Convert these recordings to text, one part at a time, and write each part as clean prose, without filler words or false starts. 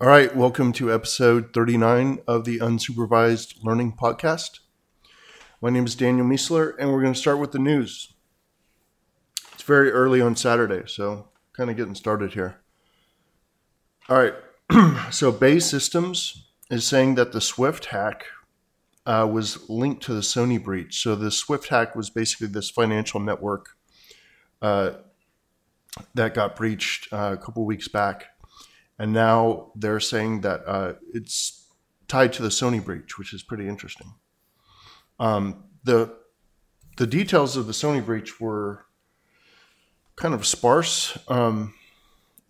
All right, welcome to episode 39 of the Unsupervised Learning podcast. My name is Daniel Miessler, and we're going to start with the news. It's very early on Saturday, so kind of getting started here. All right, so BAE Systems is saying that the Swift hack was linked to the Sony breach. So the Swift hack was basically this financial network that got breached a couple weeks back. And now they're saying that it's tied to the Sony breach, which is pretty interesting. The details of the Sony breach were kind of sparse,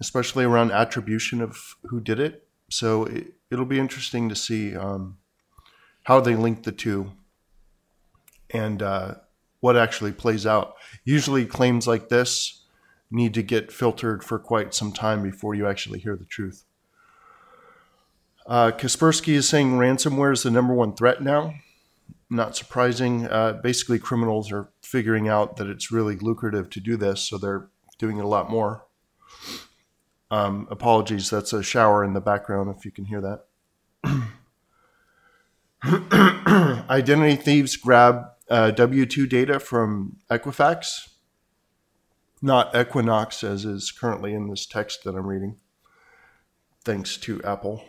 especially around attribution of who did it. So it'll be interesting to see how they link the two and what actually plays out. Usually claims like this need to get filtered for quite some time before you actually hear the truth. Kaspersky is saying ransomware is the #1 threat now. Not surprising. Basically, criminals are figuring out that it's really lucrative to do this, so they're doing it a lot more. Apologies, that's a shower in the background if you can hear that. Identity thieves grab W-2 data from Equifax. Not Equinox, as is currently in this text that I'm reading, thanks to Apple.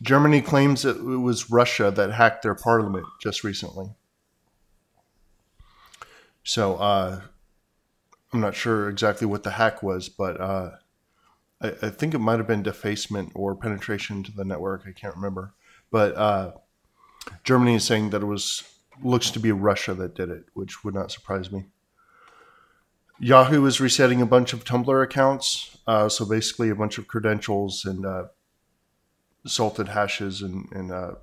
Germany claims that it was Russia that hacked their parliament just recently. So I'm not sure exactly what the hack was, but I think it might have been defacement or penetration to the network. I can't remember. But Germany is saying that it was... looks to be Russia that did it, which would not surprise me. Yahoo is resetting a bunch of Tumblr accounts. So basically a bunch of credentials and salted hashes and a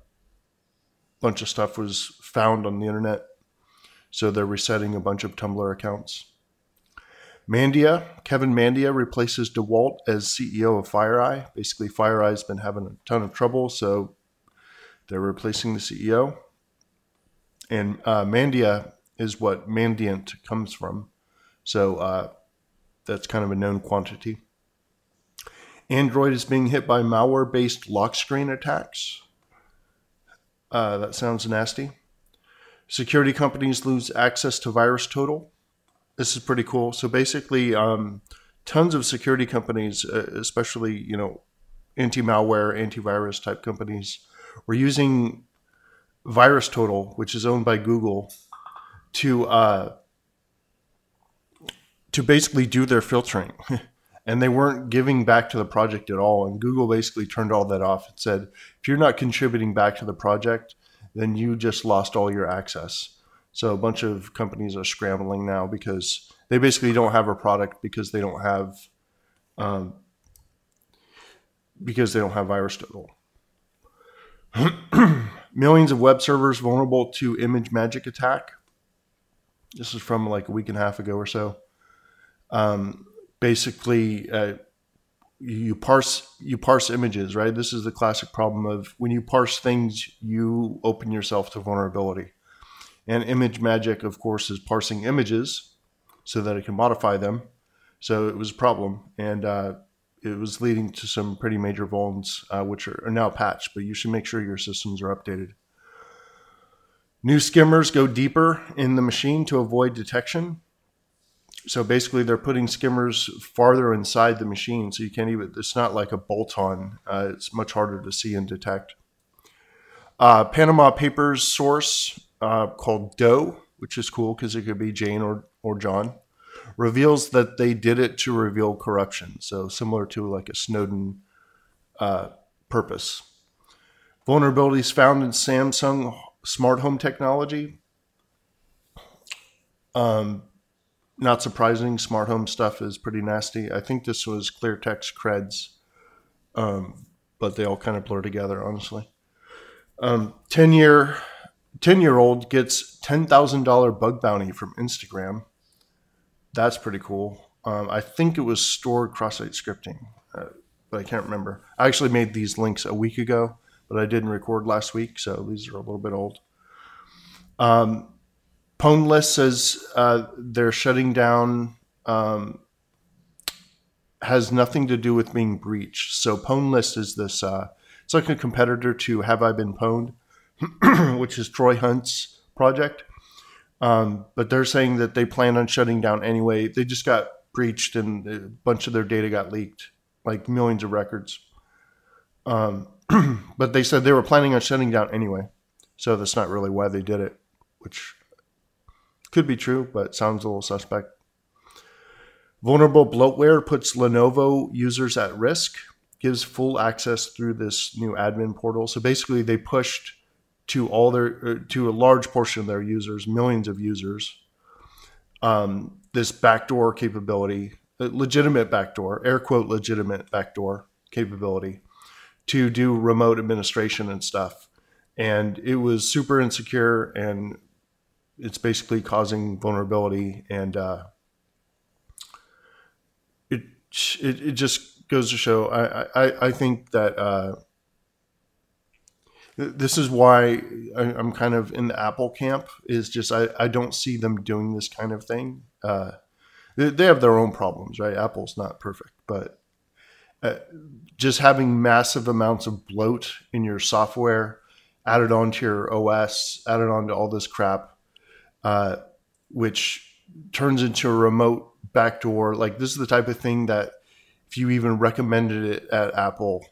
bunch of stuff was found on the internet. So they're resetting a bunch of Tumblr accounts. Kevin Mandia replaces DeWalt as CEO of FireEye. Basically, FireEye's been having a ton of trouble, so they're replacing the CEO. And Mandia is what Mandiant comes from. So that's kind of a known quantity. Android is being hit by malware-based lock screen attacks. That sounds nasty. Security companies lose access to VirusTotal. This is pretty cool. So basically, tons of security companies, especially, you know, anti-malware, antivirus type companies, were using VirusTotal, which is owned by Google, to basically do their filtering. And they weren't giving back to the project at all. And Google basically turned all that off and said, if you're not contributing back to the project, then you just lost all your access. So a bunch of companies are scrambling now because they basically don't have a product because they don't have VirusTotal. Millions of web servers vulnerable to ImageMagick attack. This is from like a week and a half ago or so. Basically, you parse images, right? This is the classic problem of when you parse things, you open yourself to vulnerability. And ImageMagick, of course, is parsing images so that it can modify them. So it was a problem, and it was leading to some pretty major vulns, which are now patched, but you should make sure your systems are updated. New skimmers go deeper in the machine to avoid detection. So basically they're putting skimmers farther inside the machine. So you can't even, it's not like a bolt on. It's much harder to see and detect. Panama Papers source called Doe, which is cool because it could be Jane or John, reveals that they did it to reveal corruption. So similar to like a Snowden purpose. Vulnerabilities found in Samsung smart home technology. Not surprising, smart home stuff is pretty nasty. I think this was clear text creds, but they all kind of blur together, honestly. 10-year-old gets $10,000 bug bounty from Instagram. That's pretty cool. I think it was stored cross-site scripting, but I can't remember. I actually made these links a week ago, but I didn't record last week, so these are a little bit old. PwnList says they're shutting down has nothing to do with being breached. So PwnList is this, it's like a competitor to Have I Been Pwned, which is Troy Hunt's project. But they're saying that they plan on shutting down anyway. They just got breached and a bunch of their data got leaked, like millions of records. But they said they were planning on shutting down anyway. So that's not really why they did it, which could be true, but sounds a little suspect. Vulnerable bloatware puts Lenovo users at risk, gives full access through this new admin portal. So basically they pushed to all their, to a large portion of their users, millions of users, this backdoor capability, legitimate backdoor, air quote legitimate backdoor capability to do remote administration and stuff. And it was super insecure, and it's basically causing vulnerability, and it just goes to show. I think that this is why I'm kind of in the Apple camp. Is just I don't see them doing this kind of thing. They have their own problems, right? Apple's not perfect, but just having massive amounts of bloat in your software, added onto your OS, added onto all this crap, which turns into a remote backdoor. Like, this is the type of thing that if you even recommended it at Apple,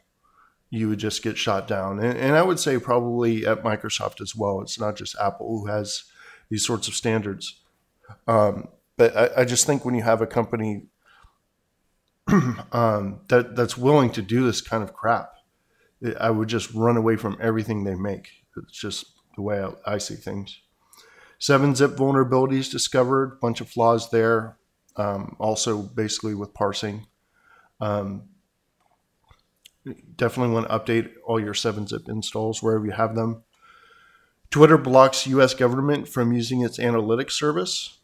you would just get shot down. And I would say probably at Microsoft as well. It's not just Apple who has these sorts of standards. But I just think when you have a company that's willing to do this kind of crap, I would just run away from everything they make. It's just the way I see things. 7-Zip vulnerabilities discovered, bunch of flaws there. Also basically with parsing. Definitely want to update all your 7-Zip installs wherever you have them. Twitter blocks US government from using its analytics service.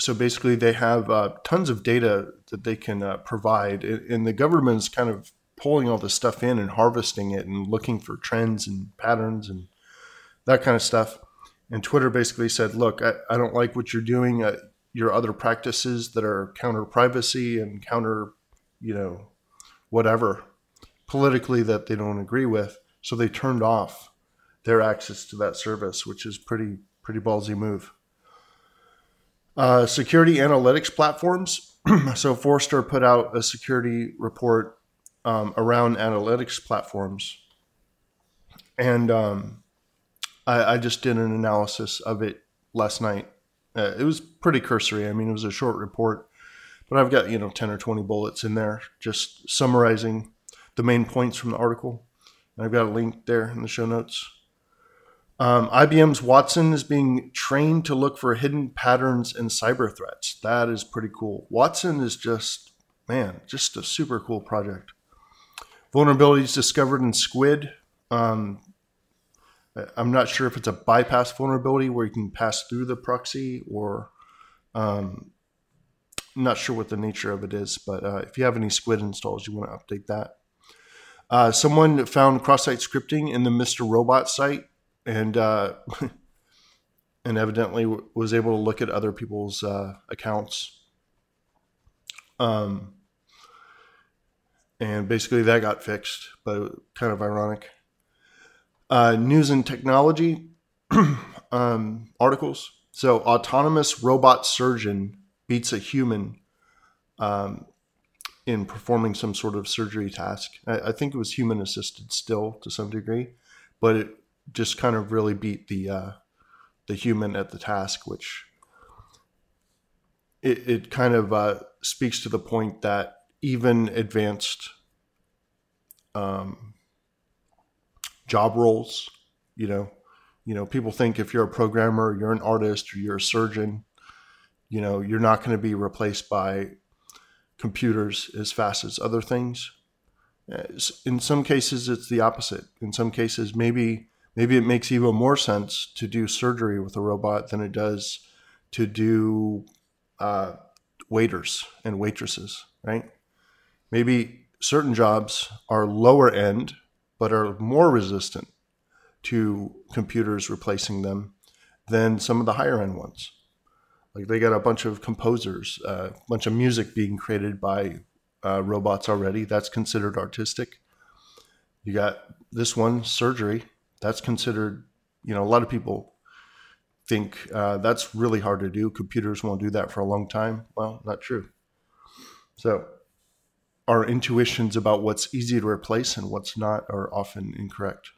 So basically they have tons of data that they can provide, and the government is kind of pulling all this stuff in and harvesting it and looking for trends and patterns and that kind of stuff. And Twitter basically said, look, I don't like what you're doing. Your other practices that are counter privacy and counter, you know, whatever politically that they don't agree with. So they turned off their access to that service, which is pretty ballsy move. Security analytics platforms. So Forrester put out a security report around analytics platforms. And, I just did an analysis of it last night. It was pretty cursory. I mean, it was a short report, but I've got, 10 or 20 bullets in there, just summarizing the main points from the article. And I've got a link there in the show notes. IBM's Watson is being trained to look for hidden patterns in cyber threats. That is pretty cool. Watson is just, man, just a super cool project. Vulnerabilities discovered in Squid. I'm not sure if it's a bypass vulnerability where you can pass through the proxy, or I'm not sure what the nature of it is, but if you have any Squid installs, you want to update that. Someone found cross-site scripting in the Mr. Robot site, and and evidently was able to look at other people's accounts. And basically that got fixed, but kind of ironic. News and technology articles. So autonomous robot surgeon beats a human in performing some sort of surgery task. I think it was human assisted still to some degree, but it just kind of really beat the human at the task, which it kind of speaks to the point that even advanced job roles, people think if you're a programmer, you're an artist, or you're a surgeon, you're not going to be replaced by computers as fast as other things. In some cases, it's the opposite. In some cases, maybe it makes even more sense to do surgery with a robot than it does to do waiters and waitresses, right? Maybe certain jobs are lower end, but are more resistant to computers replacing them than some of the higher end ones. Like, they got a bunch of composers, a bunch of music being created by robots already. That's considered artistic. You got this one, surgery. That's considered, you know, a lot of people think that's really hard to do. Computers won't do that for a long time. Well, not true. So our intuitions about what's easy to replace and what's not are often incorrect.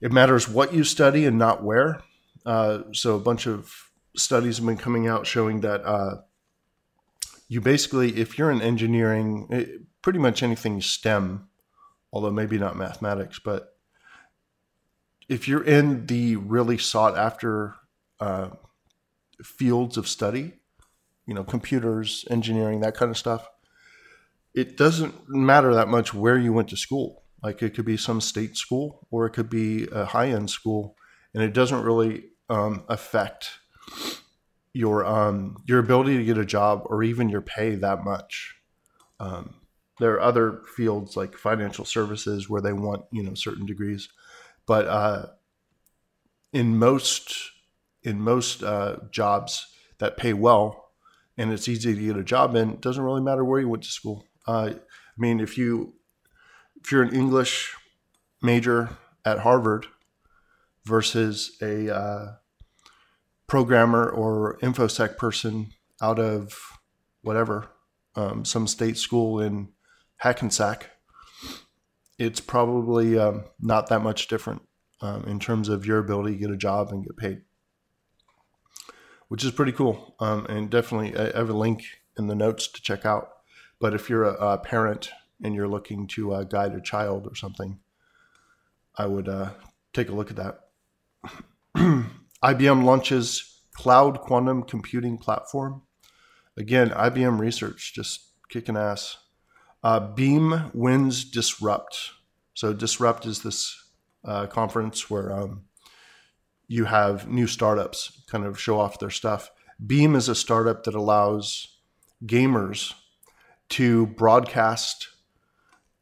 It matters what you study and not where. So a bunch of studies have been coming out showing that you basically, if you're in engineering, pretty much anything STEM, although maybe not mathematics, but if you're in the really sought after fields of study, you know, computers, engineering, that kind of stuff, it doesn't matter that much where you went to school. Like it could be some state school or it could be a high-end school, and it doesn't really affect your ability to get a job or even your pay that much. There are other fields like financial services where they want, you know, certain degrees, but in most jobs that pay well and it's easy to get a job in, it doesn't really matter where you went to school. I mean, if you're an English major at Harvard versus a programmer or infosec person out of whatever some state school in Hackensack, it's probably not that much different in terms of your ability to get a job and get paid, which is pretty cool. And definitely, I have a link in the notes to check out. But if you're a parent and you're looking to guide a child or something, I would take a look at that. IBM launches cloud quantum computing platform. Again, IBM research, just kicking ass. Beam wins Disrupt. So Disrupt is this conference where you have new startups kind of show off their stuff. Beam is a startup that allows gamers to broadcast.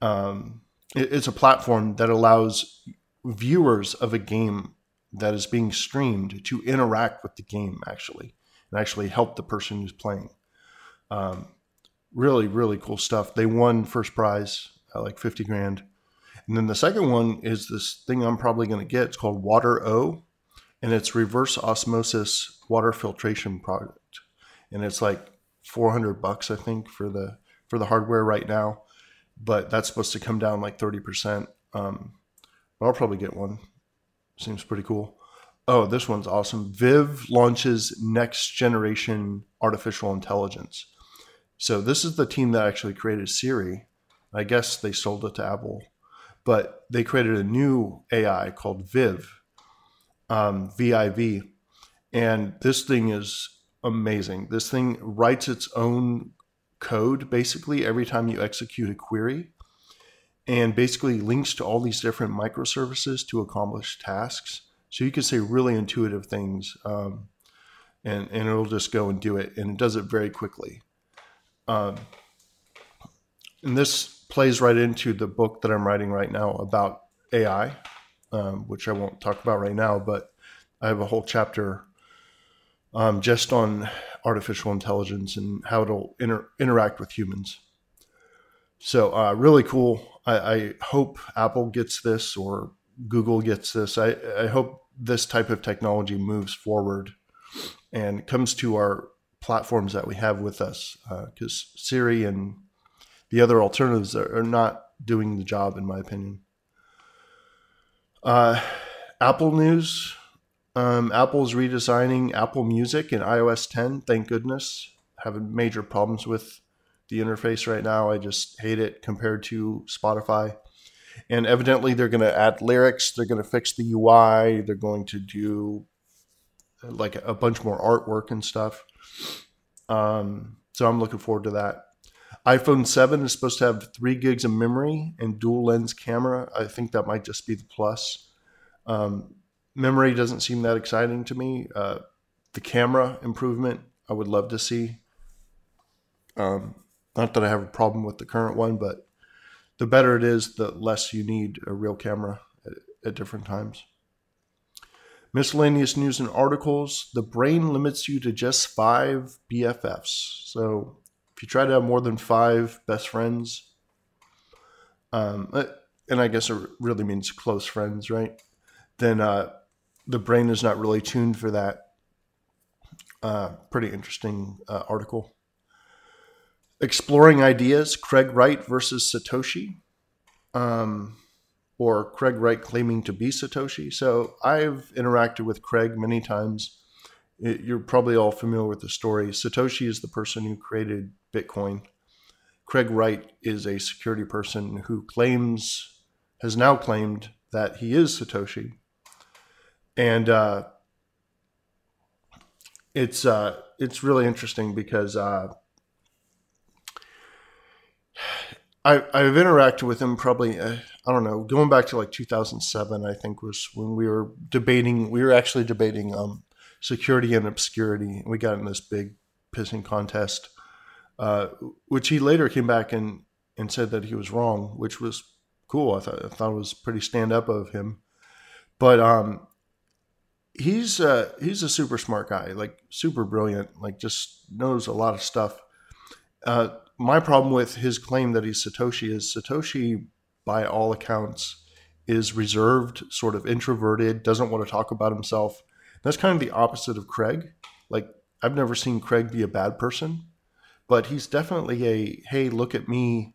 It's a platform that allows viewers of a game that is being streamed to interact with the game actually and actually help the person who's playing. Really, really cool stuff. They won first prize at like 50 grand. And then the second one is this thing I'm probably going to get. It's called WaterO, and it's reverse osmosis water filtration product. And it's like $400 I think for the hardware right now, but that's supposed to come down like 30%. I'll probably get one. Seems pretty cool. Oh, this one's awesome. Viv launches next generation artificial intelligence. So this is the team that actually created Siri. I guess they sold it to Apple, but they created a new AI called Viv, VIV. And this thing is amazing. This thing writes its own code basically every time you execute a query, and basically links to all these different microservices to accomplish tasks. So you can say really intuitive things, and it'll just go and do it, and it does it very quickly. And this plays right into the book that I'm writing right now about AI, which I won't talk about right now, but I have a whole chapter just on artificial intelligence and how it'll interact with humans. So really cool. I hope Apple gets this or Google gets this. I hope this type of technology moves forward and comes to our platforms that we have with us, because Siri and the other alternatives are not doing the job, in my opinion. Apple news. Apple's redesigning Apple Music in iOS 10. Thank goodness. Having major problems with the interface right now. I just hate it compared to Spotify. And evidently they're going to add lyrics. They're going to fix the UI. They're going to do like a bunch more artwork and stuff. So I'm looking forward to that. iPhone 7 is supposed to have 3 gigs of memory and dual lens camera. I think that might just be the plus. Memory doesn't seem that exciting to me. The camera improvement, I would love to see. Not that I have a problem with the current one, but the better it is, the less you need a real camera at different times. Miscellaneous news and articles. The brain limits you to just 5 BFFs. So If you try to have more than 5 best friends, and I guess it really means close friends, right? Then the brain is not really tuned for that. Pretty interesting article. Exploring Ideas, Craig Wright versus Satoshi, or Craig Wright claiming to be Satoshi. So I've interacted with Craig many times. You're probably all familiar with the story. Satoshi is the person who created Bitcoin. Craig Wright is a security person who has now claimed that he is Satoshi. And it's really interesting because I've interacted with him probably, I don't know, going back to like 2007, I think, was when we were actually debating security and obscurity. We got in this big pissing contest, which he later came back and said that he was wrong, which was cool. I thought it was pretty stand up of him. But he's a super smart guy, like super brilliant, like just knows a lot of stuff. My problem with his claim that he's Satoshi is Satoshi, by all accounts, is reserved, sort of introverted, doesn't want to talk about himself. That's kind of the opposite of Craig. Like, I've never seen Craig be a bad person, but he's definitely a, hey, look at me.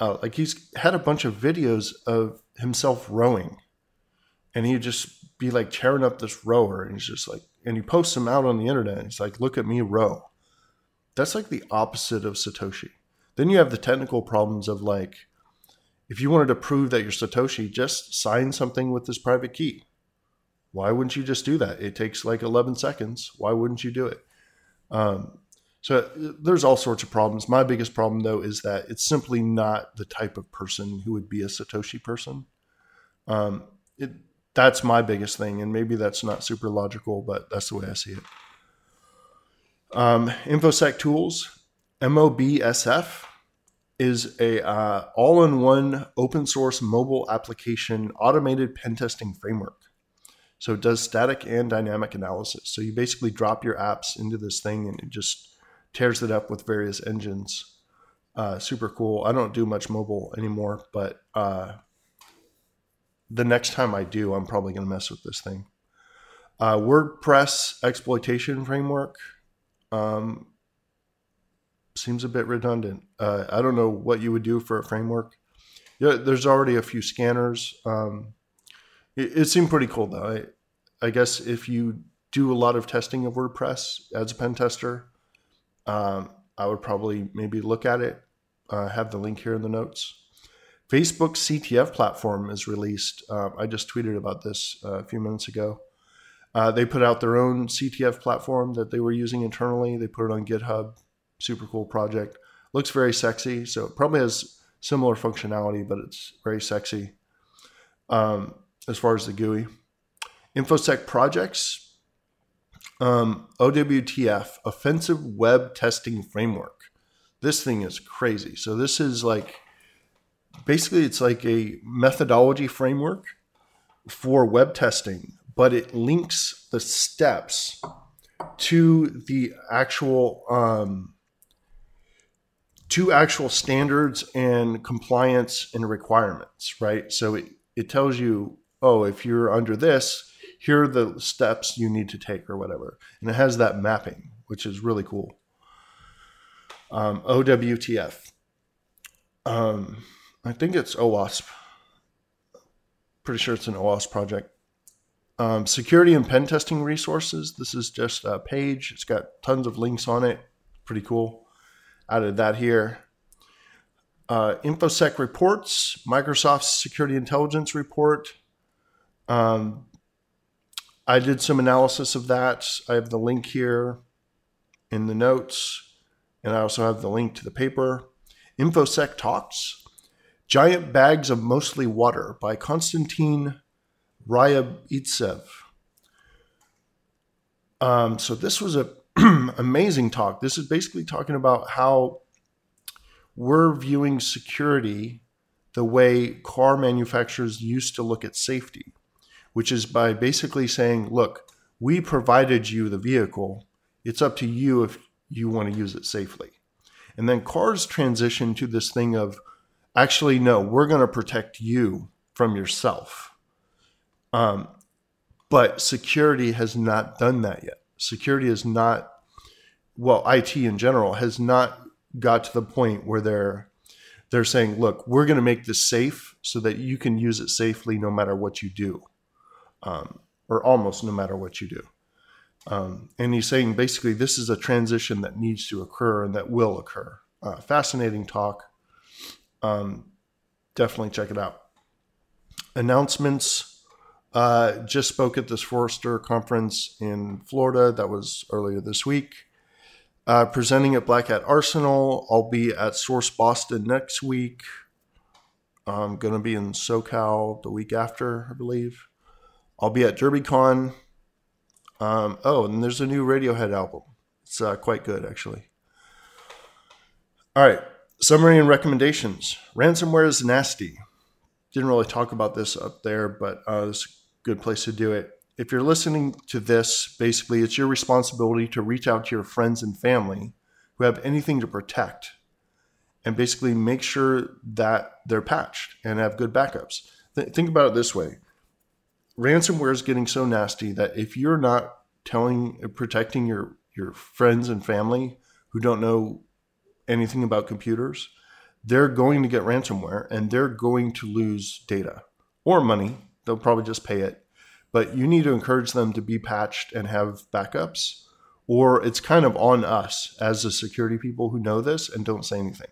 Like, he's had a bunch of videos of himself rowing, and he'd just be like cheering up this rower, and he's just like, and he posts them out on the internet, and he's like, look at me row. That's like the opposite of Satoshi. Then you have the technical problems of, like, if you wanted to prove that you're Satoshi, just sign something with this private key. Why wouldn't you just do that? It takes like 11 seconds. Why wouldn't you do it? So there's all sorts of problems. My biggest problem, though, is that it's simply not the type of person who would be a Satoshi person. That's my biggest thing. And maybe that's not super logical, but that's the way I see it. InfoSec Tools, MOBSF, is a all-in-one open source mobile application automated pen testing framework. So it does static and dynamic analysis. So you basically drop your apps into this thing and it just tears it up with various engines. Super cool. I don't do much mobile anymore, but the next time I do, I'm probably going to mess with this thing. WordPress exploitation framework. Seems a bit redundant. I don't know what you would do for a framework. Yeah, there's already a few scanners. It seemed pretty cool, though. I guess if you do a lot of testing of WordPress as a pen tester, I would probably maybe look at it. I have the link here in the notes. Facebook's CTF platform is released. I just tweeted about this a few minutes ago. They put out their own CTF platform that they were using internally. They put it on GitHub. Super cool project. Looks very sexy. So it probably has similar functionality, but it's very sexy as far as the GUI. InfoSec Projects, OWTF, Offensive Web Testing Framework. This thing is crazy. So this is like, basically it's like a methodology framework for web testing, but it links the steps to the actual standards and compliance and requirements, right? So it tells you, oh, if you're under this, here are the steps you need to take or whatever. And it has that mapping, which is really cool. OWTF. I think it's OWASP. Pretty sure it's an OWASP project. Security and pen testing resources. This is just a page. It's got tons of links on it. Pretty cool. Added that here. InfoSec reports, Microsoft's security intelligence report. I did some analysis of that. I have the link here in the notes, and I also have the link to the paper. InfoSec Talks, Giant Bags of Mostly Water by Konstantin Ryabitsev. So this was a amazing talk. This is basically talking about how we're viewing security the way car manufacturers used to look at safety, which is by basically saying, look, we provided you the vehicle. It's up to you if you want to use it safely. And then cars transition to this thing of, actually, no, we're going to protect you from yourself. But security has not done that yet. Security is not, well, IT in general has not got to the point where they're saying, look, we're going to make this safe so that you can use it safely no matter what you do, or almost no matter what you do. And he's saying basically this is a transition that needs to occur and that will occur. Fascinating talk. Definitely check it out. Announcements. Just spoke at this Forrester conference in Florida. That was earlier this week. Presenting at Black Hat Arsenal. I'll be at Source Boston next week. I'm going to be in SoCal the week after, I believe. I'll be at DerbyCon. Oh, and there's a new Radiohead album. It's quite good, actually. All right. Summary and recommendations. Ransomware is nasty. Didn't really talk about this up there, but it's a good place to do it. If you're listening to this, basically, it's your responsibility to reach out to your friends and family who have anything to protect and basically make sure that they're patched and have good backups. Think about it this way. Ransomware is getting so nasty that if you're not protecting your friends and family who don't know anything about computers, they're going to get ransomware and they're going to lose data or money. They'll probably just pay it. But you need to encourage them to be patched and have backups, or it's kind of on us as the security people who know this and don't say anything.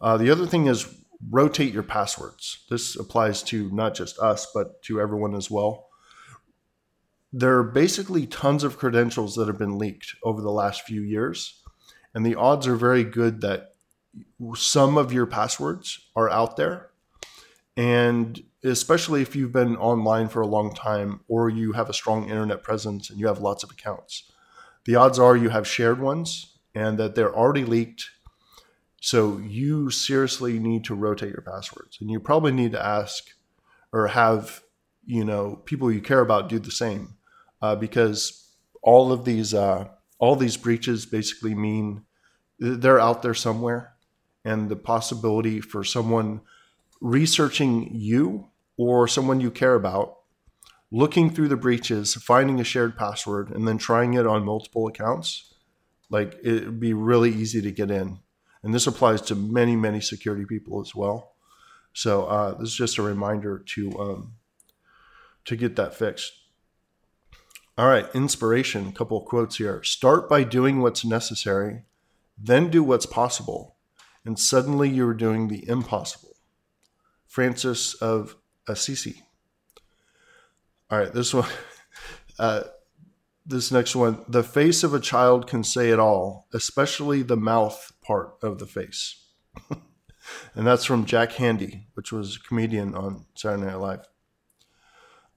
The other thing is, rotate your passwords. This applies to not just us, but to everyone as well. There are basically tons of credentials that have been leaked over the last few years, and the odds are very good that some of your passwords are out there. And especially if you've been online for a long time or you have a strong internet presence and you have lots of accounts, the odds are you have shared ones and that they're already leaked. So you seriously need to rotate your passwords, and you probably need to ask or have, you know, people you care about do the same, because all these breaches basically mean they're out there somewhere, and the possibility for someone researching you or someone you care about, looking through the breaches, finding a shared password, and then trying it on multiple accounts, like, it would be really easy to get in. And this applies to many, many security people as well. So this is just a reminder to get that fixed. All right, inspiration, a couple of quotes here. Start by doing what's necessary, then do what's possible, and suddenly you're doing the impossible. Francis of Assisi. All right, this one, this next one. The face of a child can say it all, especially the mouth part of the face. And that's from Jack Handy, which was a comedian on Saturday Night Live.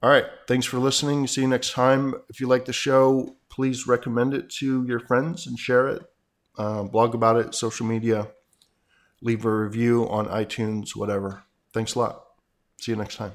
All right, thanks for listening. See you next time. If you like the show, please recommend it to your friends and share it. Blog about it, social media, leave a review on iTunes, whatever. Thanks a lot. See you next time.